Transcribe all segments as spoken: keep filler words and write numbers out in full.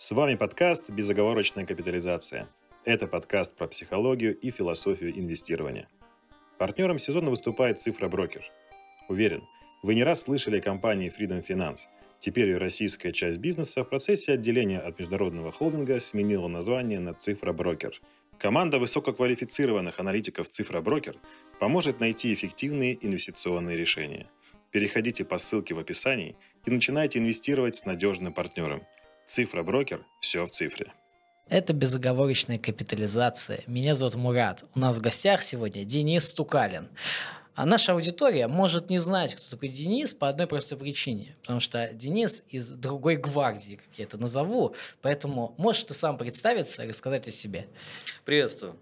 С вами подкаст «Безоговорочная капитализация». Это подкаст про психологию и философию инвестирования. Партнером сезона выступает «Цифра Брокер». Уверен, вы не раз слышали о компании Freedom Finance. Теперь ее российская часть бизнеса в процессе отделения от международного холдинга сменила название на «Цифра Брокер». Команда высококвалифицированных аналитиков «Цифра Брокер» поможет найти эффективные инвестиционные решения. Переходите по ссылке в описании и начинайте инвестировать с надежным партнером. «Цифра Брокер» – все в цифре. Это «Безоговорочная капитализация». Меня зовут Мурат. У нас в гостях сегодня Денис Стукалин. А наша аудитория может не знать, кто такой Денис, по одной простой причине. Потому что Денис из другой гвардии, как я это назову. Поэтому можешь ты сам представиться и рассказать о себе. Приветствую.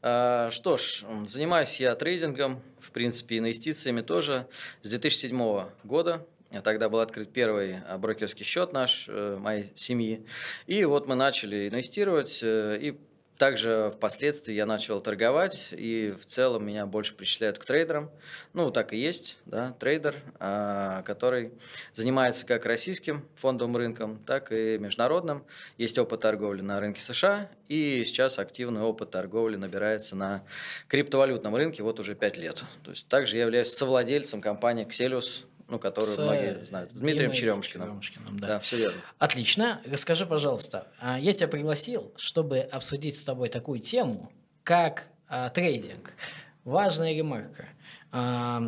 Что ж, занимаюсь я трейдингом, в принципе, инвестициями тоже. С две тысячи седьмого года. Тогда был открыт первый брокерский счет наш, моей семьи. И вот мы начали инвестировать и также впоследствии я начал торговать, и в целом меня больше причисляют к трейдерам. Ну, так и есть, да, трейдер, который занимается как российским фондовым рынком, так и международным. Есть опыт торговли на рынке США, и сейчас активный опыт торговли набирается на криптовалютном рынке вот уже пять лет. То есть также я являюсь совладельцем компании «Кселиус», ну, которую С... многие знают. Дмитрием Черемушкиным. Черемушкиным да. Да, все верно. Отлично. Расскажи, пожалуйста, я тебя пригласил, чтобы обсудить с тобой такую тему, как а, трейдинг. Важная ремарка. А,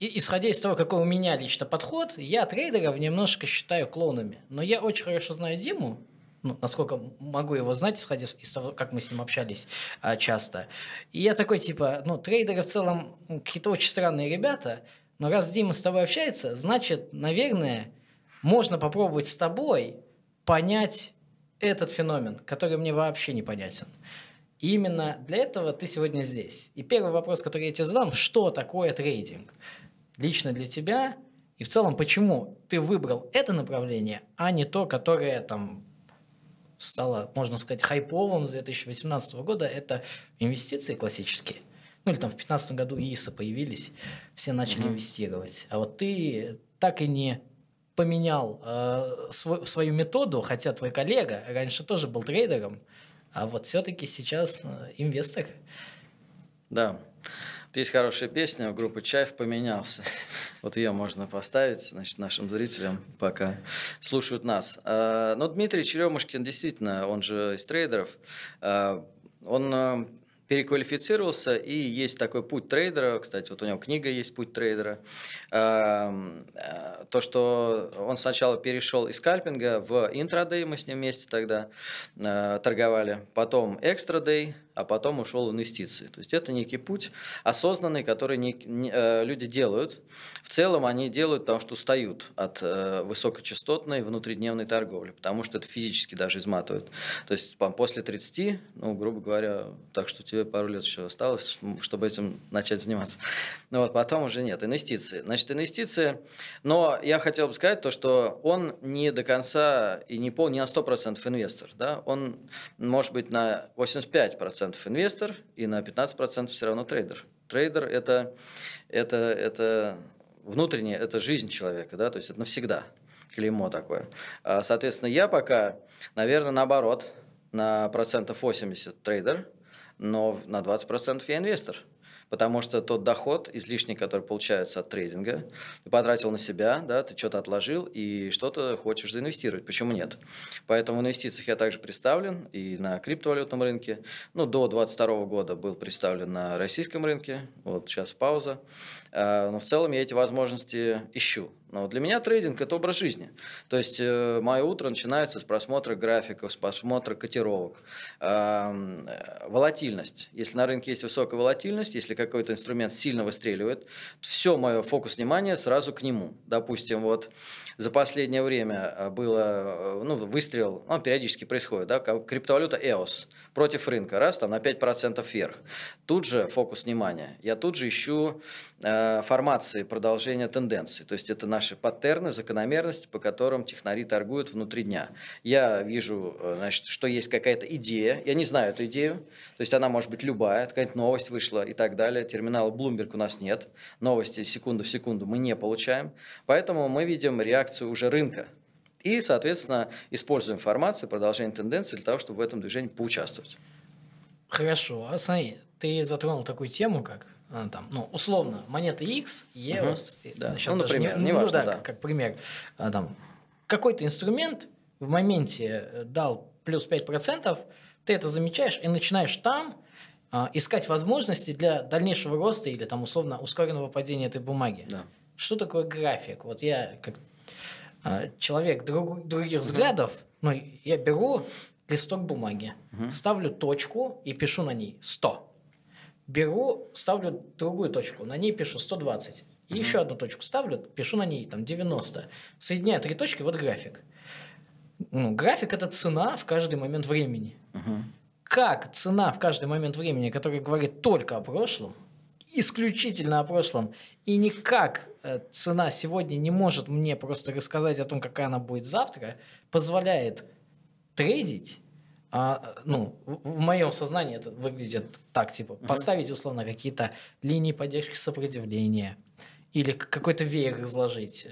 и, исходя из того, какой у меня лично подход, я трейдеров немножко считаю клоунами. Но я очень хорошо знаю Диму, ну, насколько могу его знать, исходя из того, как мы с ним общались а, часто. И я такой, типа, ну, трейдеры в целом какие-то очень странные ребята. Но раз Дима с тобой общается, значит, наверное, можно попробовать с тобой понять этот феномен, который мне вообще не понятен. И именно для этого ты сегодня здесь. И первый вопрос, который я тебе задам, что такое трейдинг? Лично для тебя и в целом, почему ты выбрал это направление, а не то, которое там стало, можно сказать, хайповым с две тысячи восемнадцатого года, это инвестиции классические. Ну, или там в две тысячи пятнадцатом году ИСа появились, все начали mm-hmm. инвестировать. А вот ты так и не поменял э, свой, свою методу, хотя твой коллега раньше тоже был трейдером, а вот все-таки сейчас э, инвестор. Да. Есть хорошая песня у группы «Чайф поменялся». Вот ее можно поставить, значит, нашим зрителям, пока слушают нас. Но Дмитрий Черемушкин, действительно, он же из трейдеров, он... переквалифицировался, и есть такой путь трейдера, кстати, вот у него книга есть «Путь трейдера», то, что он сначала перешел из скальпинга в интрадей, мы с ним вместе тогда торговали, потом экстрадей, а потом ушел в инвестиции. То есть это некий путь осознанный, который не, не, люди делают. В целом они делают, потому что устают от э, высокочастотной внутридневной торговли, потому что это физически даже изматывает. То есть после тридцати, ну, грубо говоря, так что тебе пару лет еще осталось, чтобы этим начать заниматься. Но вот потом уже нет. Инвестиции. Значит, инвестиции. Но я хотел бы сказать то, что он не до конца и не, пол, не на сто процентов инвестор. Да? Он может быть на восемьдесят пять процентов инвестор и на пятнадцать процентов все равно трейдер. Трейдер это, это, это внутренняя, это жизнь человека, да, то есть это навсегда клеймо такое. Соответственно, я пока, наверное, наоборот, на процентов восемьдесят трейдер, но на двадцать процентов я инвестор. Потому что тот доход излишний, который получается от трейдинга, ты потратил на себя, да, ты что-то отложил и что-то хочешь заинвестировать. Почему нет? Поэтому в инвестициях я также представлен и на криптовалютном рынке. Ну, до две тысячи двадцать второго года был представлен на российском рынке. Вот сейчас пауза. Но в целом я эти возможности ищу. Но для меня трейдинг – это образ жизни. То есть, э, мое утро начинается с просмотра графиков, с просмотра котировок. Э, э, волатильность. Если на рынке есть высокая волатильность, если какой-то инструмент сильно выстреливает, все мое фокус внимания сразу к нему. Допустим, вот за последнее время было, ну, выстрел, он периодически происходит, да, криптовалюта и о эс против рынка, раз, там на пять процентов вверх. Тут же фокус внимания. Я тут же ищу э, формации продолжения тенденции. То есть, это наши паттерны, закономерности, по которым технари торгуют внутри дня. Я вижу, значит, что есть какая-то идея, я не знаю эту идею, то есть она может быть любая, какая-то новость вышла и так далее, терминала Bloomberg у нас нет, новости секунду в секунду мы не получаем, поэтому мы видим реакцию уже рынка. И, соответственно, используем информацию, продолжение тенденции для того, чтобы в этом движении поучаствовать. Хорошо. А смотри, ты затронул такую тему, как там, ну, условно, монета X, и о эс. Угу. Да. Сейчас ну, например, не, не важно, да, да. Как, как пример. А, там, какой-то инструмент в моменте дал плюс пять процентов, ты это замечаешь и начинаешь там а, искать возможности для дальнейшего роста или, там, условно, ускоренного падения этой бумаги. Да. Что такое график? Вот я, как а, человек друг, других взглядов, угу. ну, я беру листок бумаги, угу. ставлю точку и пишу на ней сто. Беру, ставлю другую точку, на ней пишу сто двадцать. И угу. еще одну точку ставлю, пишу на ней там, девяносто. Соединяю три точки, вот график. Ну, график – это цена в каждый момент времени. Угу. Как цена в каждый момент времени, которая говорит только о прошлом, исключительно о прошлом, и никак цена сегодня не может мне просто рассказать о том, какая она будет завтра, позволяет трейдить, а, ну, в, в моем сознании это выглядит так, типа, угу. поставить, условно, какие-то линии поддержки сопротивления, или какой-то веер разложить,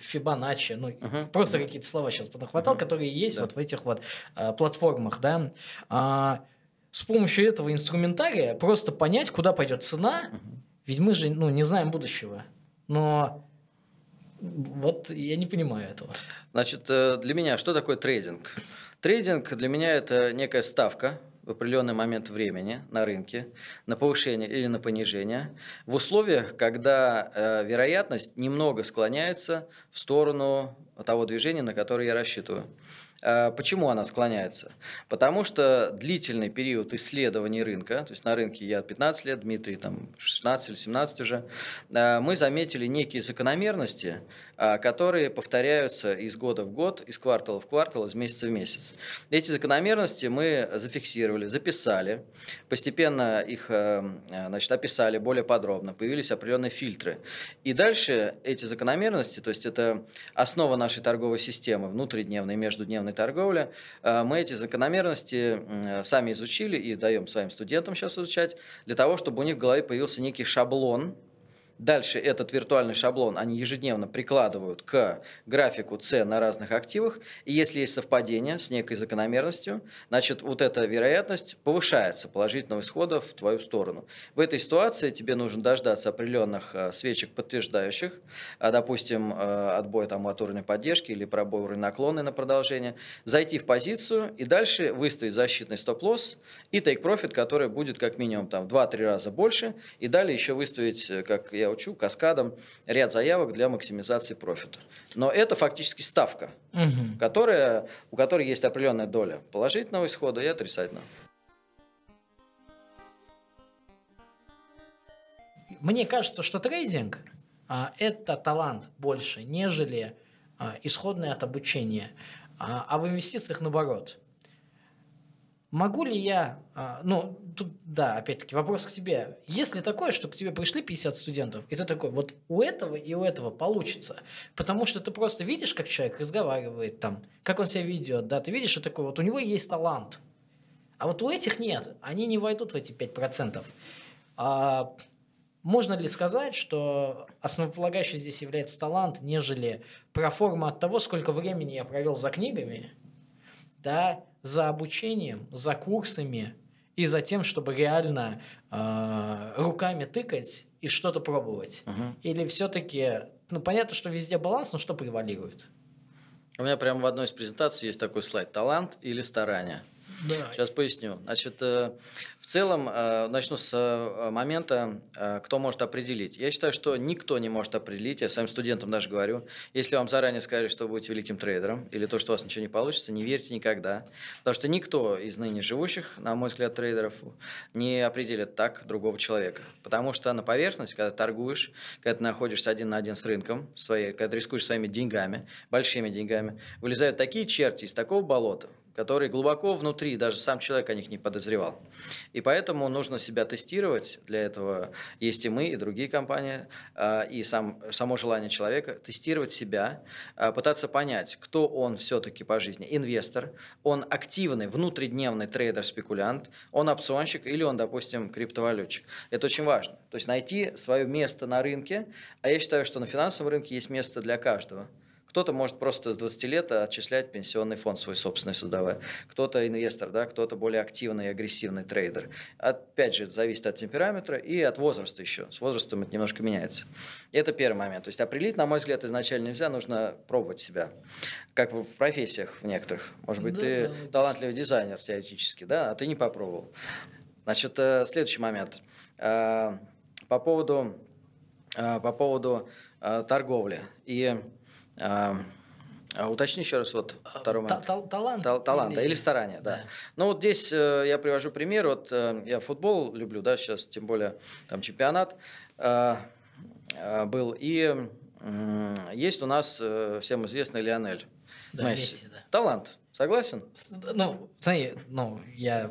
Фибоначчи, ну, uh-huh. просто uh-huh. какие-то слова сейчас поднахватал, uh-huh. которые есть да. вот в этих вот а, платформах, да. А, с помощью этого инструментария просто понять, куда пойдет цена, uh-huh. ведь мы же, ну, не знаем будущего, но вот я не понимаю этого. Значит, для меня что такое трейдинг? Трейдинг для меня это некая ставка в определенный момент времени на рынке, на повышение или на понижение, в условиях, когда э, вероятность немного склоняется в сторону того движения, на которое я рассчитываю. Э, почему она склоняется? Потому что длительный период исследований рынка, то есть на рынке я пятнадцать лет, Дмитрий там, шестнадцать или семнадцать уже, э, мы заметили некие закономерности, э, которые повторяются из года в год, из квартала в квартал, из месяца в месяц. Эти закономерности мы зафиксировали, записали, постепенно их, значит, описали более подробно, появились определенные фильтры. И дальше эти закономерности, то есть это основа нашей торговой системы, внутридневной и междудневной торговли, мы эти закономерности сами изучили и даем своим студентам сейчас изучать, для того, чтобы у них в голове появился некий шаблон. Дальше этот виртуальный шаблон они ежедневно прикладывают к графику цен на разных активах. И если есть совпадение с некой закономерностью, значит, вот эта вероятность повышается положительного исхода в твою сторону. В этой ситуации тебе нужно дождаться определенных свечек подтверждающих, допустим, отбоя там, от уровня поддержки или пробой уровня наклона на продолжение, зайти в позицию и дальше выставить защитный стоп-лосс и тейк-профит, который будет как минимум там, в два-три раза больше, и далее еще выставить, как я учу каскадом ряд заявок для максимизации профита. Но это фактически ставка, угу. которая, у которой есть определенная доля положительного исхода и отрицательного. Мне кажется, что трейдинг а, – это талант больше, нежели а, исходное от обучения, а, а в инвестициях наоборот. Могу ли я, ну, тут, да, опять-таки, вопрос к тебе. Есть ли такое, что к тебе пришли пятьдесят студентов, и ты такой, вот у этого и у этого получится? Потому что ты просто видишь, как человек разговаривает там, как он себя ведет, да, ты видишь, и такой, вот у него есть талант. А вот у этих нет, они не войдут в эти пять процентов. А можно ли сказать, что основополагающим здесь является талант, нежели проформа от того, сколько времени я провел за книгами, да, за обучением, за курсами и за тем, чтобы реально э, руками тыкать и что-то пробовать? Угу. Или все-таки, ну понятно, что везде баланс, но что превалирует? У меня прямо в одной из презентаций есть такой слайд «Талант или старание». Да. Сейчас поясню. Значит, в целом, начну с момента, кто может определить. Я считаю, что никто не может определить, я своим студентам даже говорю, если вам заранее сказали, что вы будете великим трейдером, или то, что у вас ничего не получится, не верьте никогда. Потому что никто из ныне живущих, на мой взгляд, трейдеров, не определит так другого человека. Потому что на поверхность, когда торгуешь, когда ты находишься один на один с рынком, своей, когда ты рискуешь своими деньгами, большими деньгами, вылезают такие черти из такого болота, которые глубоко внутри, даже сам человек о них не подозревал. И поэтому нужно себя тестировать. Для этого есть и мы, и другие компании, и сам, само желание человека тестировать себя, пытаться понять, кто он все-таки по жизни. Инвестор, он активный, внутридневный трейдер-спекулянт, он опционщик или он, допустим, криптовалютчик. Это очень важно. То есть найти свое место на рынке. А я считаю, что на финансовом рынке есть место для каждого. Кто-то может просто с двадцати лет отчислять пенсионный фонд свой собственный создавая. Кто-то инвестор, да, кто-то более активный и агрессивный трейдер. Опять же, это зависит от темпераментра и от возраста еще. С возрастом это немножко меняется. Это первый момент. То есть определить, на мой взгляд, изначально нельзя. Нужно пробовать себя. Как в профессиях в некоторых. Может быть, да, ты да. талантливый дизайнер теоретически, да, а ты не попробовал. Значит, следующий момент. По поводу, по поводу торговли. И уточни еще раз вот второй момент. Талант. Талант, или старание, да. да. Ну вот здесь я привожу пример. Вот я футбол люблю, да, сейчас тем более там чемпионат был. И есть у нас всем известный Лионель да, Месси. Месси да. Талант, согласен? Ну, смотри, ну, я...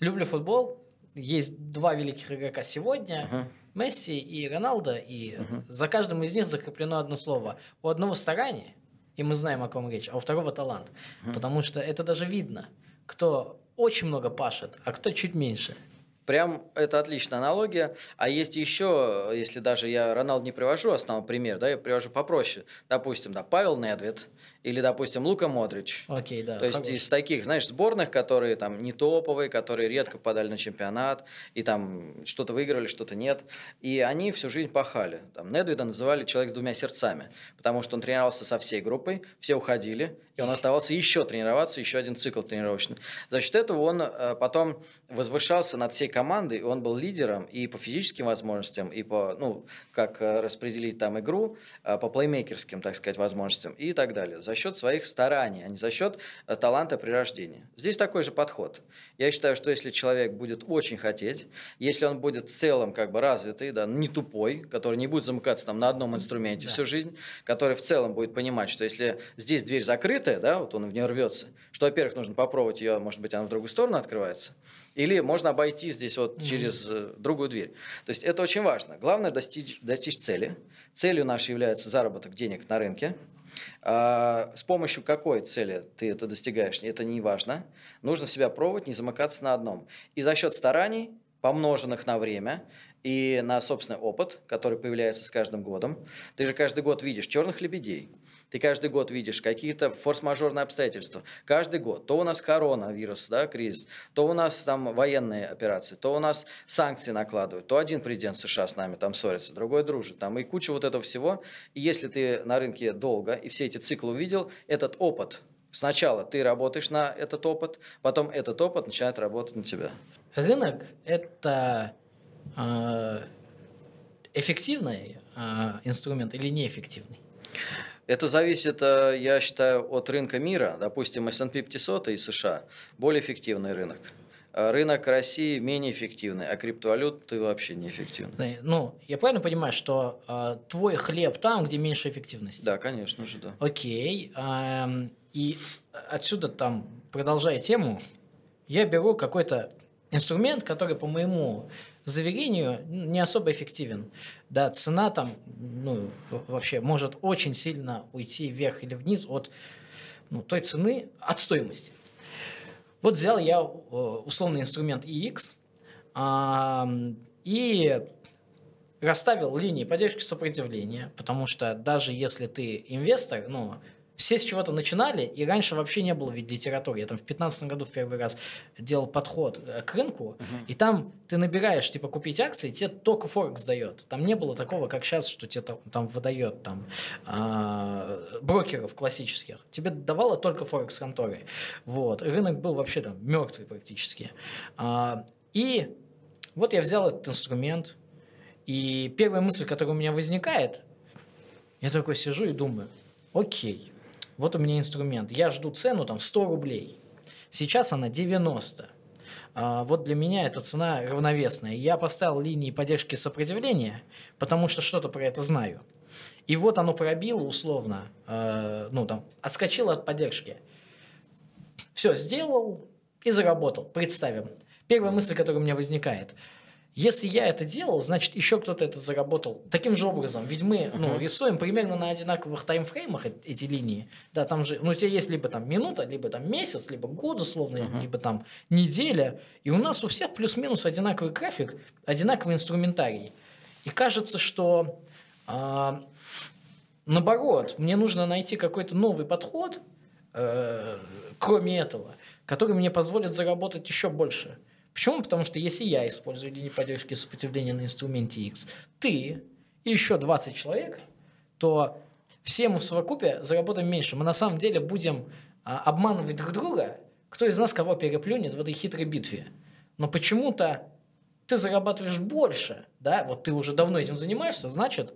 люблю футбол. Есть два великих игрока сегодня. Uh-huh. Месси и Роналдо. И uh-huh. за каждым из них закреплено одно слово. У одного старание, и мы знаем, о ком речь, а у второго талант. Uh-huh. Потому что это даже видно, кто очень много пашет, а кто чуть меньше. Прям это отличная аналогия. А есть еще, если даже я Роналду не привожу, основной пример, да, я привожу попроще. Допустим, да, Павел Недвид или, допустим, Лука Модрич. Окей, да. То есть из таких, знаешь, сборных, которые там не топовые, которые редко подали на чемпионат, и там что-то выиграли, что-то нет. И они всю жизнь пахали. Там Недвида называли человек с двумя сердцами, потому что он тренировался со всей группой, все уходили, и он оставался еще тренироваться, еще один цикл тренировочный. За счет этого он потом возвышался над всей командой, он был лидером и по физическим возможностям, и по, ну, как распределить там игру, по плеймейкерским, так сказать, возможностям и так далее. За счет своих стараний, а не за счет таланта при рождении. Здесь такой же подход. Я считаю, что если человек будет очень хотеть, если он будет в целом как бы развитый, да, не тупой, который не будет замыкаться там на одном инструменте да. всю жизнь, который в целом будет понимать, что если здесь дверь закрытая, да, вот он в нее рвется, что, во-первых, нужно попробовать ее, может быть, она в другую сторону открывается, или можно обойти здесь вот mm-hmm. через э, другую дверь. То есть это очень важно. Главное достичь, достичь цели. Целью нашей является заработок денег на рынке. А с помощью какой цели ты это достигаешь, это не важно. Нужно себя пробовать, не замыкаться на одном. И за счет стараний, помноженных на время и на собственный опыт, который появляется с каждым годом. Ты же каждый год видишь черных лебедей, ты каждый год видишь какие-то форс-мажорные обстоятельства. Каждый год. То у нас коронавирус, да, кризис, то у нас там военные операции, то у нас санкции накладывают, то один президент США с нами там ссорится, другой дружит, там и куча вот этого всего. И если ты на рынке долго и все эти циклы увидел, этот опыт... Сначала ты работаешь на этот опыт, потом этот опыт начинает работать на тебя. Рынок – это э, эффективный э, инструмент или неэффективный? Это зависит, я считаю, от рынка мира. Допустим, эс энд пи пятьсот и США – более эффективный рынок. Рынок России менее эффективный, а криптовалюты вообще неэффективны. Ну, я правильно понимаю, что э, твой хлеб там, где меньше эффективности? Да, конечно же, да. Окей. Э, и отсюда, там, продолжая тему, я беру какой-то инструмент, который, по моему заверению, не особо эффективен. Да, цена там, ну, вообще может очень сильно уйти вверх или вниз от, ну, той цены, от стоимости. Вот взял я условный инструмент и икс а, и расставил линии поддержки сопротивления, потому что даже если ты инвестор, ну, все с чего-то начинали, и раньше вообще не было ведь литературы. Я там в пятнадцатом году в первый раз делал подход к рынку, uh-huh. и там ты набираешь, типа, купить акции, тебе только Форекс дает. Там не было такого, как сейчас, что тебе там, там выдает там, э, брокеров классических. Тебе давало только Форекс-конторы. Вот. Рынок был вообще там мертвый практически. А, и вот я взял этот инструмент, и первая мысль, которая у меня возникает, я такой сижу и думаю, окей, вот у меня инструмент. Я жду цену там сто рублей. Сейчас она девяносто. А, вот для меня эта цена равновесная. Я поставил линии поддержки сопротивления, потому что что-то про это знаю. И вот оно пробило условно, э, ну там, отскочило от поддержки. Все, сделал и заработал. Представим. Первая мысль, которая у меня возникает. Если я это делал, значит, еще кто-то это заработал. Таким же образом, ведь мы, ну, рисуем примерно на одинаковых таймфреймах эти линии. Да, там же, ну, у тебя есть либо там минута, либо там месяц, либо год условно, uh-huh. либо там неделя. И у нас у всех плюс-минус одинаковый график, одинаковый инструментарий. И кажется, что... А, Наоборот, мне нужно найти какой-то новый подход, э, кроме этого, который мне позволит заработать еще больше. Почему? Потому что если я использую линии поддержки и сопротивления на инструменте X, ты и еще двадцать человек, то все мы совокупе заработаем меньше. Мы на самом деле будем а, обманывать друг друга, кто из нас кого переплюнет в этой хитрой битве. Но почему-то ты зарабатываешь больше, да, вот ты уже давно этим занимаешься, значит,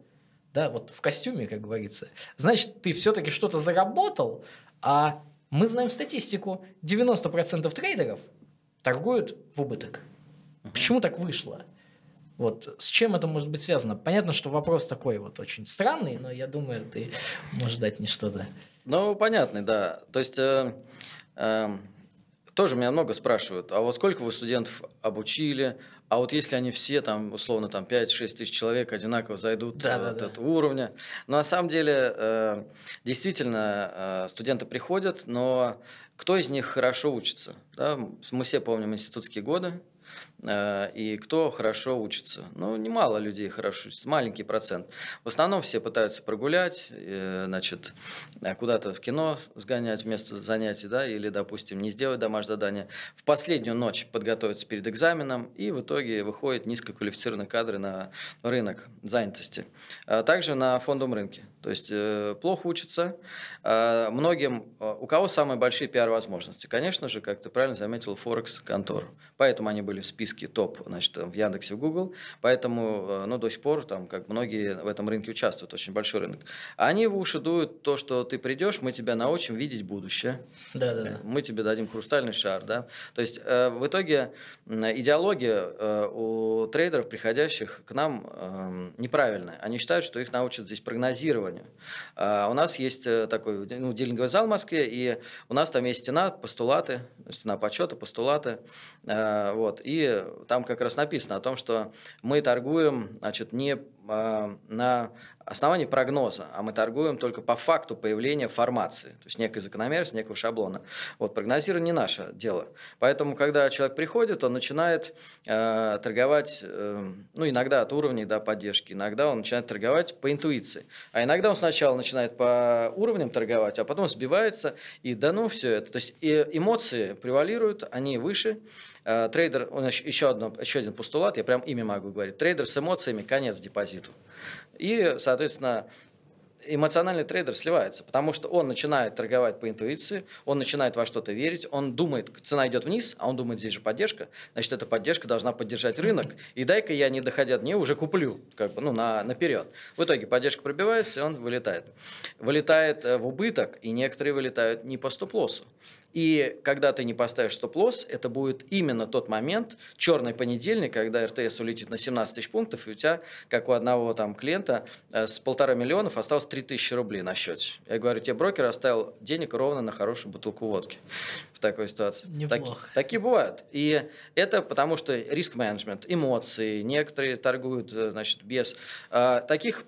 да, вот в костюме, как говорится, значит, ты все-таки что-то заработал, а мы знаем статистику, девяносто процентов трейдеров торгуют в убыток. Почему так вышло? Вот с чем это может быть связано? Понятно, что вопрос такой вот очень странный, но я думаю, ты можешь дать мне что-то. Ну, понятно, да. То есть э, э, тоже меня много спрашивают, а вот сколько вы студентов обучили, а вот если они все, там, условно, там, пять-шесть тысяч человек одинаково зайдут да, да, от да. этого уровня. Но на самом деле, э, действительно, э, студенты приходят, но кто из них хорошо учится? Да? Мы все помним институтские годы. И кто хорошо учится? Ну, немало людей хорошо учится, маленький процент. В основном все пытаются прогулять, значит, куда-то в кино сгонять вместо занятий, да, или, допустим, не сделать домашнее задание, в последнюю ночь подготовиться перед экзаменом, и в итоге выходят низкоквалифицированные кадры на рынок занятости. А также на фондовом рынке. То есть плохо учатся. Многим, у кого самые большие пиар-возможности? Конечно же, как ты правильно заметил, Форекс-контору. Поэтому они были в списке топ, значит, в Яндексе, в Google, поэтому, ну, до сих пор там, как многие в этом рынке участвуют, очень большой рынок. Они в уши дуют то, что ты придешь, мы тебя научим видеть будущее, да-да-да. Мы тебе дадим хрустальный шар, да. То есть в итоге идеология у трейдеров, приходящих к нам, неправильная. Они считают, что их научат здесь прогнозированию. А у нас есть такой, ну, дилинговый зал в Москве, и у нас там есть стена, постулаты, стена почета, постулаты, вот. И там как раз написано о том, что мы торгуем, значит, не э, на основании прогноза, а мы торгуем только по факту появления формации, то есть некой закономерности, некого шаблона. Вот, прогнозирование не наше дело. Поэтому, когда человек приходит, он начинает э, торговать, э, ну, иногда от уровней, да, поддержки, иногда он начинает торговать по интуиции. А иногда он сначала начинает по уровням торговать, а потом сбивается, и да ну все это. То есть эмоции превалируют, они выше. Э, трейдер, он еще, одно, еще один постулат, я прям имя могу говорить, трейдер с эмоциями, конец депозиту. И, соответственно, эмоциональный трейдер сливается, потому что он начинает торговать по интуиции, он начинает во что-то верить, он думает, цена идет вниз, а он думает, здесь же поддержка, значит, эта поддержка должна поддержать рынок, и дай-ка я, не доходя до нее, уже куплю, как бы, ну, на, наперед. В итоге поддержка пробивается, и он вылетает. Вылетает в убыток, и некоторые вылетают не по стоп-лоссу. И когда ты не поставишь стоп-лосс, это будет именно тот момент, черный понедельник, когда эр тэ эс улетит на семнадцать тысяч пунктов, и у тебя, как у одного там клиента, с полтора миллионов осталось три тысячи рублей на счете. Я говорю, тебе брокер оставил денег ровно на хорошую бутылку водки в такой ситуации. Неплохо. Таки, такие бывают. И это потому, что риск-менеджмент, эмоции, некоторые торгуют, значит, без... Таких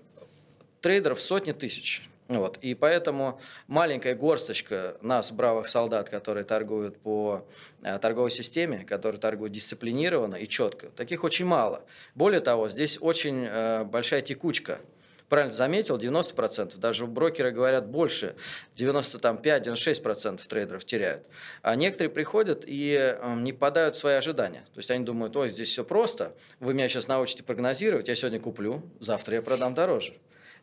трейдеров сотни тысяч. Вот. И поэтому маленькая горсточка нас, бравых солдат, которые торгуют по э, торговой системе, которые торгуют дисциплинированно и четко, таких очень мало. Более того, здесь очень э, большая текучка. Правильно заметил, девяносто процентов, даже брокеры говорят больше, девяносто пять - девяносто шесть процентов трейдеров теряют. А некоторые приходят и не попадают в свои ожидания. То есть они думают, ой, здесь все просто, вы меня сейчас научите прогнозировать, я сегодня куплю, завтра я продам дороже.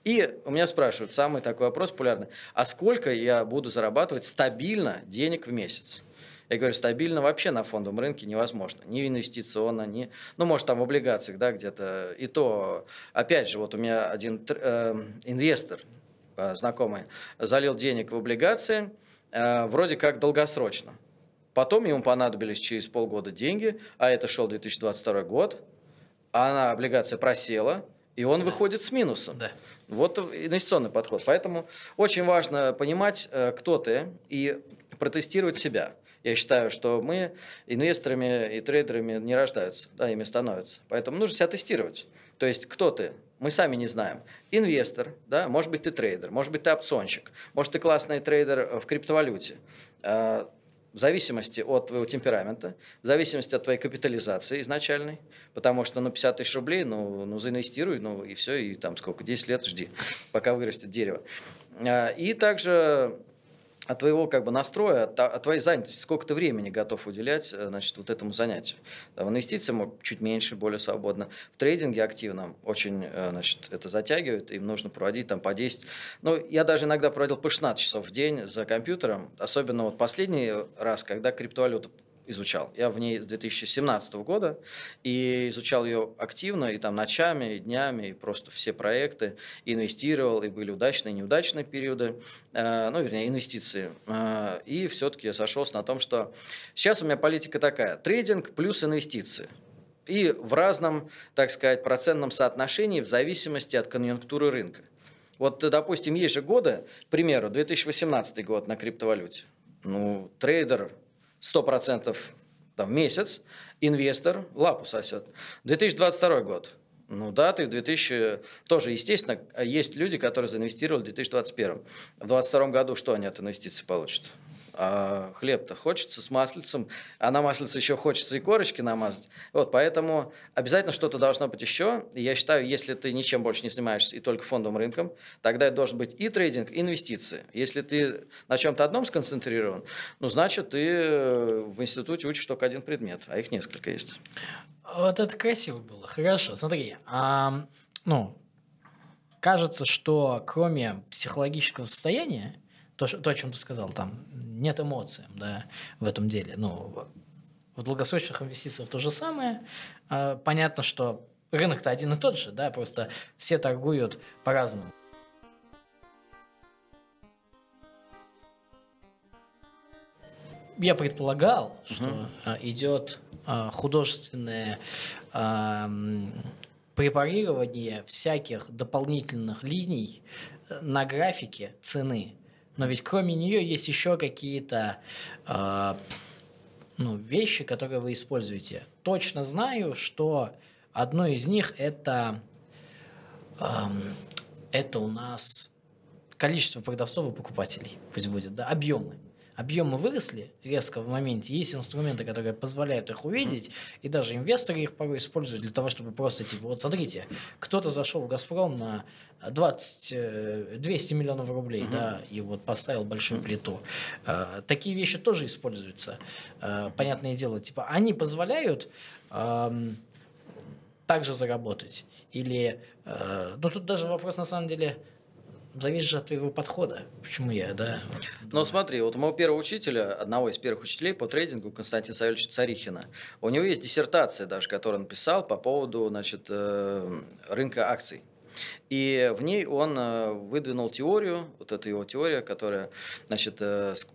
И у меня спрашивают, самый такой вопрос популярный, а сколько я буду зарабатывать стабильно денег в месяц? Я говорю, стабильно вообще на фондовом рынке невозможно. Ни инвестиционно, ни... Ну, может, там в облигациях, да, где-то. И то, опять же, вот у меня один э, инвестор э, знакомый залил денег в облигации, э, вроде как долгосрочно. Потом ему понадобились через полгода деньги, а это шел две тысячи двадцать второй год, а она, облигация просела, и он да. выходит с минусом. Да. Вот инвестиционный подход. Поэтому очень важно понимать, кто ты, и протестировать себя. Я считаю, что мы инвесторами и трейдерами не рождаются, да, ими становятся. Поэтому нужно себя тестировать. То есть, кто ты? Мы сами не знаем. Инвестор, да, может быть, ты трейдер, может быть, ты опционщик, может, ты классный трейдер в криптовалюте. в зависимости от твоего темперамента, в зависимости от твоей капитализации изначальной, потому что ну, пятьдесят тысяч рублей, ну, ну заинвестируй, ну и все, и там сколько, десять лет жди, пока вырастет дерево. И также от твоего как бы настроя, от, от твоей занятости, сколько ты времени готов уделять, значит, вот этому занятию. В инвестициям чуть меньше, более свободно. В трейдинге активном очень, значит, это затягивает, им нужно проводить там по десять. Ну, я даже иногда проводил по шестнадцать часов в день за компьютером, особенно вот последний раз, когда криптовалюту изучал. Я в ней с две тысячи семнадцатого года и изучал ее активно, и там ночами, и днями, и просто все проекты инвестировал, и были удачные, и неудачные периоды, э, ну, вернее, инвестиции. Э, и все-таки я сошелся на том, что сейчас у меня политика такая: трейдинг плюс инвестиции. И в разном, так сказать, процентном соотношении в зависимости от конъюнктуры рынка. Вот, допустим, есть же годы, к примеру, две тысячи восемнадцатый год на криптовалюте. Ну, трейдер сто процентов в месяц, инвестор лапу сосет. две тысячи двадцать второй год. Ну да, ты в двухтысячном... Тоже, естественно, есть люди, которые заинвестировали в две тысячи двадцать первом. В две тысячи двадцать втором году что они от инвестиций получат? А хлеб-то хочется с маслицем, а на маслице еще хочется и корочки намазать. Вот, поэтому обязательно что-то должно быть еще. И я считаю, если ты ничем больше не занимаешься и только фондовым рынком, тогда это должен быть и трейдинг, и инвестиции. Если ты на чем-то одном сконцентрирован, ну, значит, ты в институте учишь только один предмет, а их несколько есть. Вот это красиво было. Хорошо, смотри. А, ну, кажется, что кроме психологического состояния, То, то, о чем ты сказал, там нет эмоций, да, в этом деле. Ну, в долгосрочных инвестициях то же самое. Понятно, что рынок-то один и тот же, да, просто все торгуют по-разному. Я предполагал, что mm-hmm. идет художественное препарирование всяких дополнительных линий на графике цены. Но ведь кроме нее есть еще какие-то э, ну, вещи, которые вы используете. Точно знаю, что одно из них это, э, это у нас количество продавцов и покупателей. Пусть будет, да, объемы. Объемы выросли резко в моменте. Есть инструменты, которые позволяют их увидеть, и даже инвесторы их порой используют для того, чтобы просто, типа, вот смотрите, кто-то зашел в «Газпром» на двадцать, двести миллионов рублей, uh-huh. да, и вот поставил большую плиту. А, такие вещи тоже используются, а, понятное дело. Типа, они позволяют а, также заработать. Или, а, ну, тут даже вопрос, на самом деле, зависит же от твоего подхода. Почему я, да? Ну, смотри, вот у моего первого учителя, одного из первых учителей по трейдингу, Константина Савельевича Царихина, у него есть диссертация даже, которую он писал по поводу, значит, рынка акций. И в ней он выдвинул теорию, вот эта его теория, которая, значит,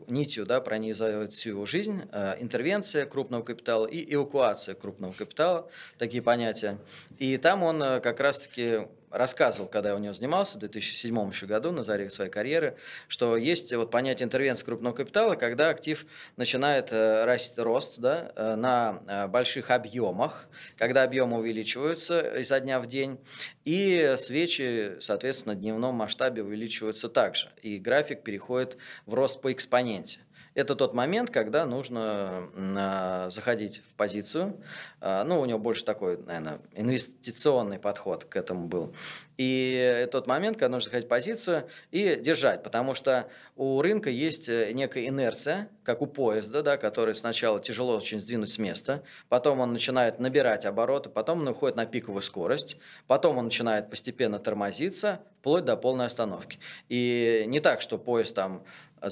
нитью, да, пронизывает всю его жизнь, интервенция крупного капитала и эвакуация крупного капитала, такие понятия. И там он как раз-таки рассказывал, когда я у него занимался, в две тысячи седьмом еще году, на заре своей карьеры, что есть вот понятие интервенции крупного капитала, когда актив начинает расти, рост, да, на больших объемах, когда объемы увеличиваются изо дня в день, и свечи, соответственно, в дневном масштабе увеличиваются также, и график переходит в рост по экспоненте. Это тот момент, когда нужно заходить в позицию. Ну, у него больше такой, наверное, инвестиционный подход к этому был. И тот момент, когда нужно заходить в позицию и держать, потому что у рынка есть некая инерция, как у поезда, да, который сначала тяжело очень сдвинуть с места, потом он начинает набирать обороты, потом он уходит на пиковую скорость, потом он начинает постепенно тормозиться, вплоть до полной остановки. И не так, что поезд там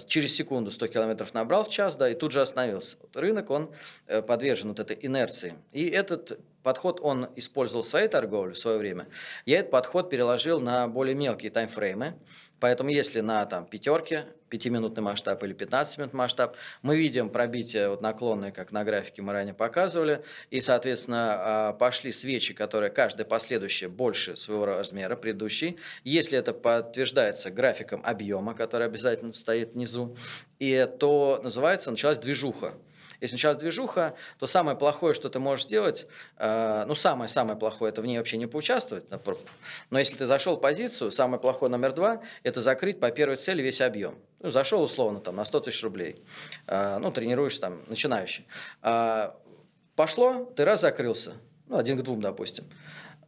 через секунду сто километров набрал в час, да, и тут же остановился. Вот рынок, он подвержен вот этой инерции. И этот подход он использовал в своей торговле в свое время. Я этот подход переложил на более мелкие таймфреймы. Поэтому если на там, пятерке, пятиминутный масштаб или пятнадцатиминутный масштаб, мы видим пробитие вот, наклонные, как на графике мы ранее показывали, и, соответственно, пошли свечи, которые каждая последующая больше своего размера предыдущей. Если это подтверждается графиком объема, который обязательно стоит внизу, и то называется, началась движуха. Если сейчас движуха, то самое плохое, что ты можешь сделать, э, ну самое-самое плохое, это в ней вообще не поучаствовать. Но если ты зашел в позицию, самое плохое номер два, это закрыть по первой цели весь объем. Ну, зашел условно там, на сто тысяч рублей, э, ну тренируешь там начинающий. Э, пошло, ты раз закрылся, ну один к двум, допустим,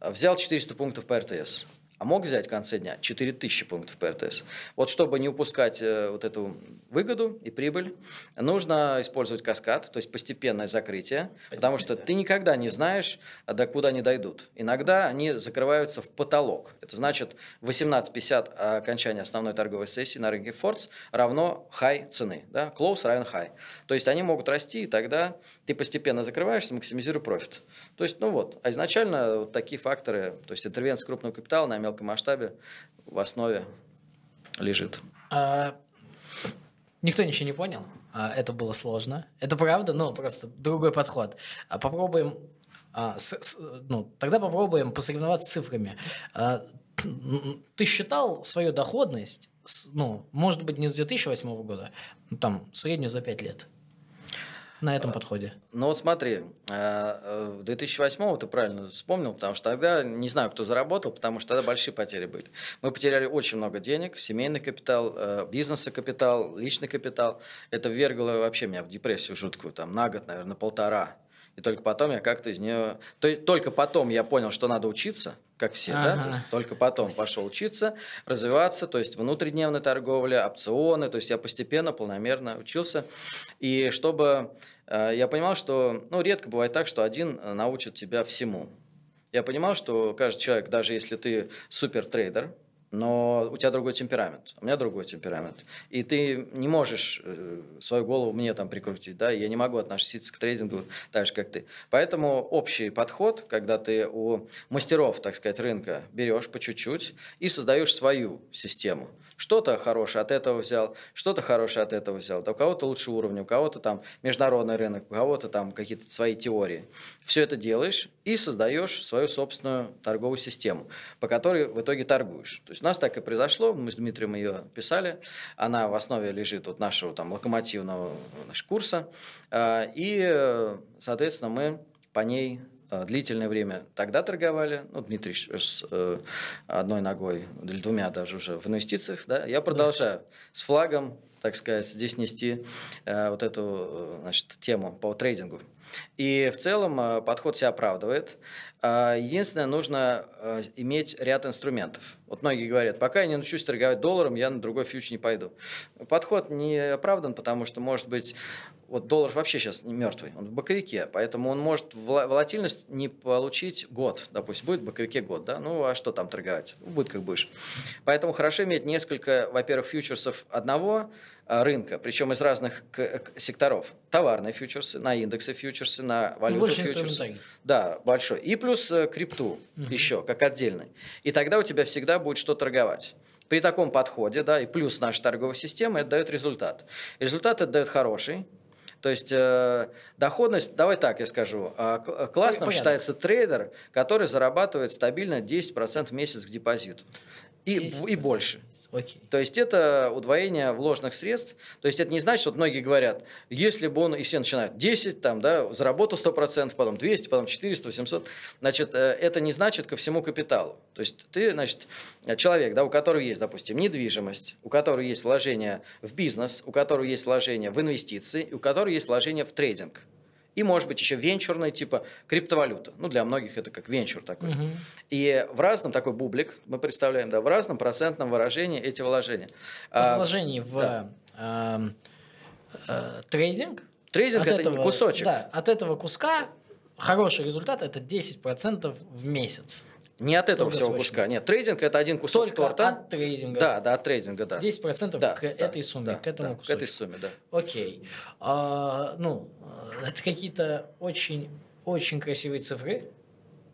взял четыреста пунктов по эр тэ эс. А мог взять в конце дня четыре тысячи пунктов по эр тэ эс. Вот чтобы не упускать э, вот эту выгоду и прибыль, нужно использовать каскад, то есть постепенное закрытие, позиция, потому что да. ты никогда не знаешь, до куда они дойдут. Иногда они закрываются в потолок. Это значит восемнадцать пятьдесят окончания основной торговой сессии на рынке Форекс равно хай цены. Да? Close равен хай. То есть они могут расти, и тогда ты постепенно закрываешься, максимизируя профит. То есть, ну вот, а изначально вот такие факторы, то есть интервенция крупного капитала на в мелком масштабе в основе лежит. А, никто ничего не понял. А, это было сложно. Это правда, но просто другой подход. А попробуем. А, с, с, ну, тогда попробуем посоревноваться цифрами. А, ты считал свою доходность, ну, может быть, не с две тысячи восьмого года, там, среднюю за пять лет? На этом подходе. Ну вот смотри, в две тысячи восьмом ты правильно вспомнил, потому что тогда, не знаю, кто заработал, потому что тогда большие потери были. Мы потеряли очень много денег, семейный капитал, бизнеса капитал, личный капитал. Это ввергло вообще меня в депрессию жуткую, там на год, наверное, полтора. И только потом я как-то из нее... Только потом я понял, что надо учиться, как все, ага. да? То есть только потом пошел учиться, развиваться, то есть внутридневная торговля, опционы, то есть я постепенно, планомерно учился. И чтобы... Я понимал, что... Ну, редко бывает так, что один научит тебя всему. Я понимал, что каждый человек, даже если ты супертрейдер, но у тебя другой темперамент, у меня другой темперамент. И ты не можешь свою голову мне там прикрутить, да, я не могу относиться к трейдингу так же, как ты. Поэтому общий подход, когда ты у мастеров, так сказать, рынка берешь по чуть-чуть и создаешь свою систему. Что-то хорошее от этого взял, что-то хорошее от этого взял. Да, у кого-то лучше уровень, у кого-то там международный рынок, у кого-то там какие-то свои теории. Все это делаешь и создаешь свою собственную торговую систему, по которой в итоге торгуешь. То есть у нас так и произошло, мы с Дмитрием ее писали, она в основе лежит вот нашего там локомотивного нашего курса, и, соответственно, мы по ней длительное время тогда торговали, ну, Дмитрий с одной ногой, или двумя даже уже в инвестициях, да, я продолжаю с флагом, так сказать, здесь нести э, вот эту, значит, тему по трейдингу. И в целом э, подход себя оправдывает. Э, единственное, нужно э, иметь ряд инструментов. Вот многие говорят, пока я не научусь торговать долларом, я на другой фьючер не пойду. Подход не оправдан, потому что, может быть, вот доллар вообще сейчас не мертвый, он в боковике, поэтому он может волатильность не получить год, допустим, будет в боковике год, да, ну а что там торговать, будет как будешь. Поэтому хорошо иметь несколько, во-первых, фьючерсов одного рынка, причем из разных секторов. Товарные фьючерсы, на индексы фьючерсы, на валюту больше фьючерсы. Да, большой. И плюс крипту uh-huh. еще, как отдельный. И тогда у тебя всегда будет что торговать. При таком подходе, да, и плюс наша торговая система, это дает результат. Результат это дает хороший. То есть э, доходность, давай так я скажу, э, классным Понятно. считается трейдер, который зарабатывает стабильно десять процентов в месяц к депозиту. И, и больше. Окей. То есть это удвоение вложенных средств. То есть это не значит, что вот многие говорят, если бы он, и все начинают десять, там, да, заработал сто процентов, потом двести, потом четыреста, восемьсот, значит, это не значит ко всему капиталу. То есть ты, значит, человек, да, у которого есть, допустим, недвижимость, у которого есть вложение в бизнес, у которого есть вложение в инвестиции, у которого есть вложение в трейдинг. И, может быть, еще венчурные, типа криптовалюта. Ну, для многих это как венчур такой. Uh-huh. И в разном, такой бублик, мы представляем, да, в разном процентном выражении эти вложения. Вложений а, в да. а, а, трейдинг. Трейдинг – это этого, кусочек. Да, от этого куска хороший результат – это десять процентов в месяц. Не от этого всего куска. Нет, трейдинг – это один кусок Только торта. Только от трейдинга. Да, да, от трейдинга, да. десять процентов да, к да, этой сумме, да, к этому да, кусочку. К этой сумме, да. Окей. А, ну, это какие-то очень-очень красивые цифры.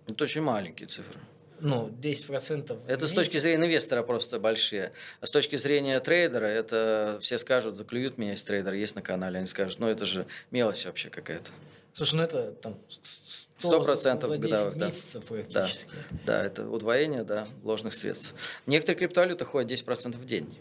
Это очень маленькие цифры. Ну, десять процентов. Это с точки зрения инвестора просто большие. А с точки зрения трейдера, это все скажут, заклюют меня, если трейдер есть на канале, они скажут, ну, это же мелочь вообще какая-то. Слушай, ну это там сто процентов за десять месяцев практически. Да, да, это удвоение, да, вложенных средств. Некоторые криптовалюты ходят десять процентов в день.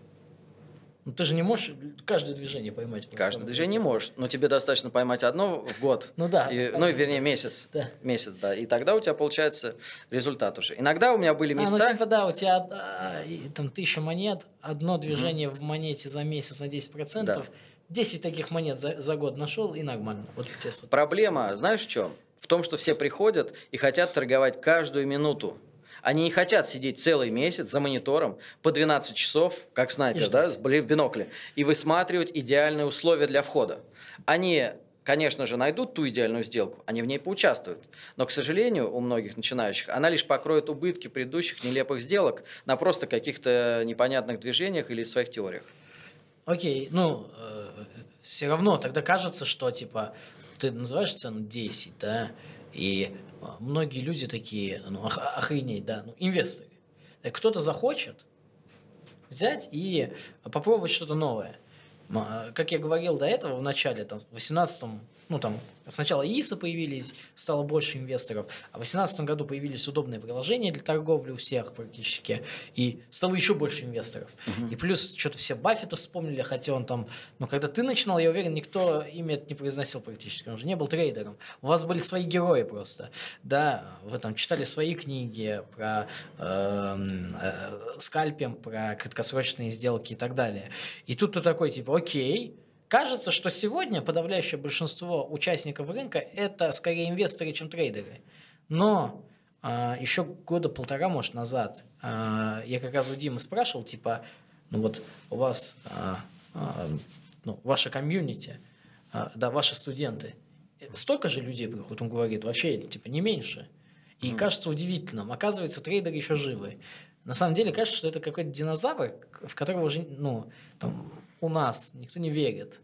Ну, ты же не можешь каждое движение поймать. Каждое движение можешь, но тебе достаточно поймать одно в год. Ну да. И, ну, вернее, месяц. Да. Месяц, да. И тогда у тебя получается результат уже. Иногда у меня были места... А, ну типа да, у тебя а, там тысяча монет, одно движение mm-hmm. в монете за месяц на десять процентов, да. десять таких монет за, за год нашел и нормально. Вот проблема, знаешь в чем? В том, что все приходят и хотят торговать каждую минуту. Они не хотят сидеть целый месяц за монитором по двенадцать часов, как снайпер, да, в бинокле, и высматривать идеальные условия для входа. Они, конечно же, найдут ту идеальную сделку, они в ней поучаствуют. Но, к сожалению, у многих начинающих она лишь покроет убытки предыдущих нелепых сделок на просто каких-то непонятных движениях или своих теориях. Окей, ну, э, все равно тогда кажется, что, типа, ты называешь цену десять, да, и... Многие люди такие, ну, охренеть, да, ну, инвесторы. Кто-то захочет взять и попробовать что-то новое. Как я говорил до этого, в начале, там, в восемнадцатом, ну, там, сначала ИИСы появились, стало больше инвесторов, а в восемнадцатом году появились удобные приложения для торговли у всех практически, и стало еще больше инвесторов. Угу. И плюс что-то все Баффета вспомнили, хотя он там, ну, когда ты начинал, я уверен, никто имя это не произносил практически, он же не был трейдером. У вас были свои герои просто, да, вы там читали свои книги про э, э, скальпинг, про краткосрочные сделки и так далее. И тут ты такой, типа, окей, кажется, что сегодня подавляющее большинство участников рынка это скорее инвесторы, чем трейдеры. Но а, еще года полтора, может, назад а, я как раз у Димы спрашивал, типа, ну вот у вас, а, а, ну, ваша комьюнити, а, да, ваши студенты, столько же людей приходит, он говорит, вообще, типа, не меньше. И mm. кажется удивительным, оказывается, трейдеры еще живы. На самом деле, кажется, что это какой-то динозавр, в которого уже, ну, там, у нас никто не верит.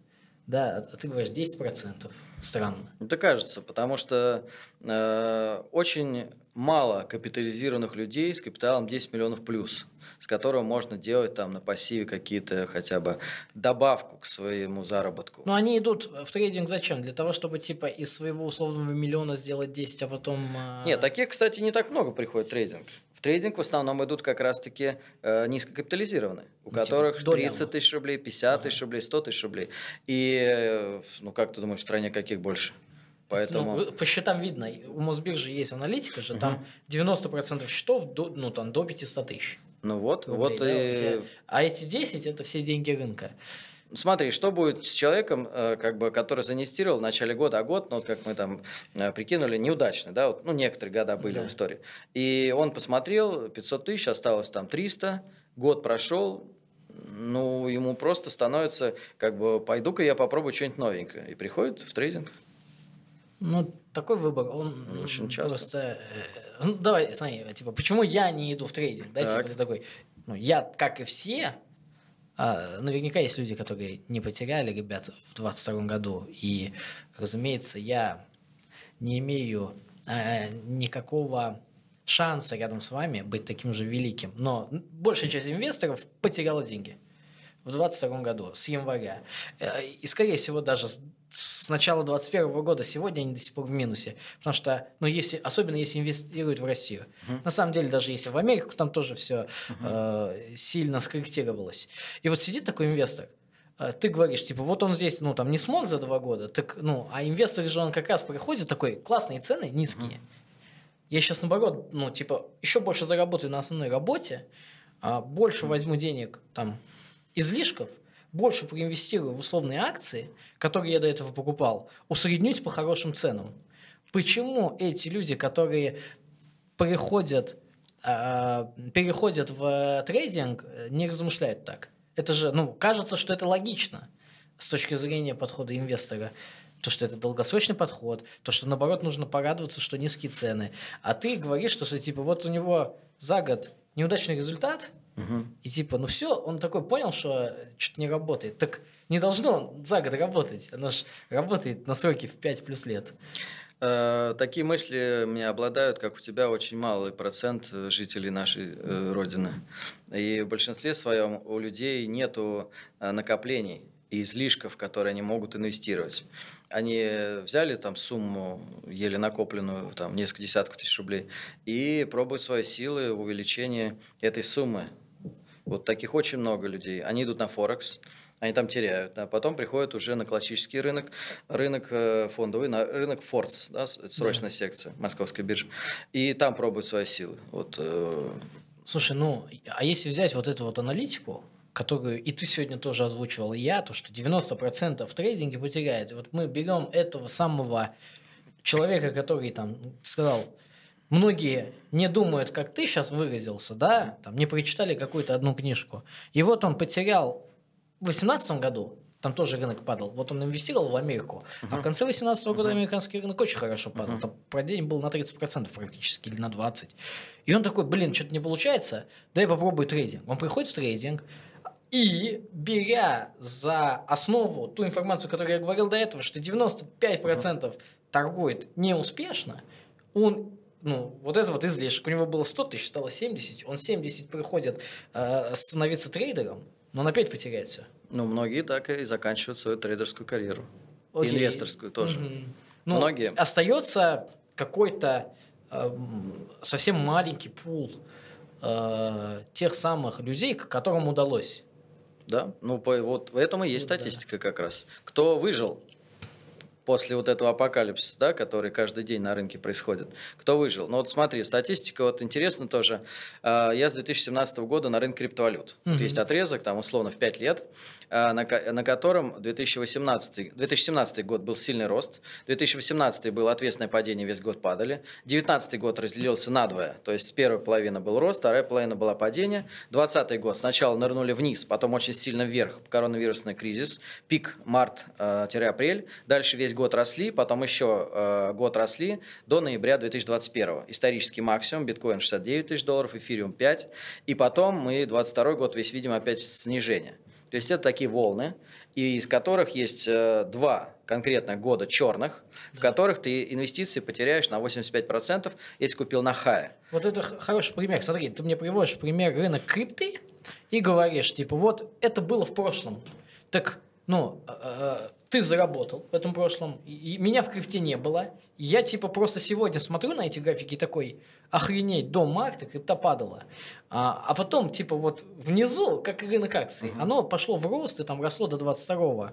Да, а ты говоришь десять процентов. Странно. Это кажется, потому что э, очень мало капитализированных людей с капиталом десять миллионов плюс, с которого можно делать там на пассиве какие-то хотя бы добавку к своему заработку. Но они идут в трейдинг зачем? Для того, чтобы типа из своего условного миллиона сделать десять, а потом... Э... Нет, таких, кстати, не так много приходит в трейдинг. В трейдинг в основном идут как раз-таки э, низкокапитализированные, у ну, которых типа, тридцать тысяч рублей, пятьдесят тысяч рублей, сто тысяч рублей. И, э, ну как ты думаешь, в стране каких их больше? Поэтому... Ну, по счетам видно, у Мосбиржи есть аналитика же, угу. там девяносто процентов счетов до, ну, там, до пятьсот тысяч. Ну вот, рублей, вот да, и... Вот, а эти десять это все деньги рынка. Смотри, что будет с человеком, как бы, который заинвестировал в начале года, а год, ну, вот как мы там прикинули, неудачный, да, вот, ну, некоторые года были да. в истории. И он посмотрел, пятьсот тысяч, осталось там триста, год прошел, ну, ему просто становится, как бы, пойду-ка я попробую что-нибудь новенькое. И приходит в трейдинг. Ну, такой выбор, он очень часто. Просто... Ну, давай, смотри, типа, почему я не иду в трейдинг? Да, так. Типа, ты такой, ну, я, как и все, а, наверняка есть люди, которые не потеряли, ребята, в двадцать втором году, и, разумеется, я не имею а, никакого... шанса рядом с вами быть таким же великим. Но большая часть инвесторов потеряла деньги в двадцать втором году, с января. И, скорее всего, даже с начала двадцать первого года сегодня они до сих пор в минусе. Потому что, ну, если, особенно если инвестируют в Россию. Uh-huh. На самом деле, даже если в Америку, там тоже все uh-huh. э, сильно скорректировалось. И вот сидит такой инвестор, э, ты говоришь, типа, вот он здесь, ну, там не смог за два года, так, ну, а инвестор же, он как раз приходит такой, классные цены, низкие. Uh-huh. Я сейчас, наоборот, ну, типа, еще больше заработаю на основной работе, больше возьму денег, там, излишков, больше проинвестирую в условные акции, которые я до этого покупал, усреднюсь по хорошим ценам. Почему эти люди, которые приходят, переходят в трейдинг, не размышляют так? Это же, ну, кажется, что это логично с точки зрения подхода инвестора. То, что это долгосрочный подход, то, что, наоборот, нужно порадоваться, что низкие цены. А ты говоришь, что, что типа, вот у него за год неудачный результат, угу. и типа, ну все, он такой понял, что что-то не работает. Так не должно он за год работать, оно же работает на сроки в пять плюс лет. Такие мысли меня обладают, как у тебя, очень малый процент жителей нашей э, Родины. И в большинстве своем у людей нету накоплений и излишков, которые они могут инвестировать. Они взяли там сумму, еле накопленную, там, несколько десятков тысяч рублей, и пробуют свои силы в увеличении этой суммы. Вот таких очень много людей. Они идут на Форекс, они там теряют, а потом приходят уже на классический рынок, рынок фондовый, на рынок Форс, да, срочная да. секция Московской биржи, и там пробуют свои силы. Вот. Слушай, ну, а если взять вот эту вот аналитику, которую и ты сегодня тоже озвучивал, и я, то, что девяносто процентов в трейдинге потеряет. Вот мы берем этого самого человека, который там сказал... Многие не думают, как ты сейчас выразился, да, там, не прочитали какую-то одну книжку. И вот он потерял в две тысячи восемнадцатом году, там тоже рынок падал, вот он инвестировал в Америку, uh-huh. а в конце две тысячи восемнадцатого uh-huh. года американский рынок очень хорошо падал, uh-huh. там падение было на тридцать процентов практически, или на двадцать процентов. И он такой, блин, что-то не получается, дай попробую трейдинг. Он приходит в трейдинг, и беря за основу ту информацию, которую я говорил до этого, что девяносто пять процентов uh-huh. торгует неуспешно, он... Ну, вот это вот излишек. У него было сто тысяч, стало семьдесят. Он семьдесят приходит э, становиться трейдером, но он опять потеряет все. Ну, многие так и заканчивают свою трейдерскую карьеру. Окей. Инвесторскую тоже. Mm-hmm. Ну, многие. Остается какой-то э, совсем маленький пул э, тех самых людей, которым удалось. Да, ну, по, вот в этом и есть ну, статистика да. как раз. Кто выжил? После вот этого апокалипсиса, да, который каждый день на рынке происходит, кто выжил? Ну вот смотри, статистика, вот интересно тоже. Я с две тысячи семнадцатого года на рынке криптовалют. Mm-hmm. Вот есть отрезок, там условно в пять лет, на, на котором две тысячи семнадцатый год был сильный рост, две тысячи восемнадцатый было ответственное падение, весь год падали, две тысячи девятнадцатый год разделился надвое, то есть первая половина был рост, вторая половина была падение, двадцатый год сначала нырнули вниз, потом очень сильно вверх, коронавирусный кризис, пик март-апрель, дальше весь год год росли, потом еще э, год росли до ноября две тысячи двадцать первого. Исторический максимум, биткоин шестьдесят девять тысяч долларов, эфириум пять, и потом мы двадцать второй год весь видим опять снижение. То есть это такие волны, и из которых есть э, два конкретно года черных, в да. которых ты инвестиции потеряешь на восемьдесят пять процентов, если купил на хае. Вот это х- хороший пример. Смотри, ты мне приводишь пример рынок крипты и говоришь, типа, вот это было в прошлом. Так, ну... Э- Ты заработал в этом прошлом, и меня в крипте не было. Я типа просто сегодня смотрю на эти графики такой, охренеть, до марта крипта падала. А, а потом типа вот внизу, как рынок акций, uh-huh. оно пошло в рост и там росло до двадцать второго,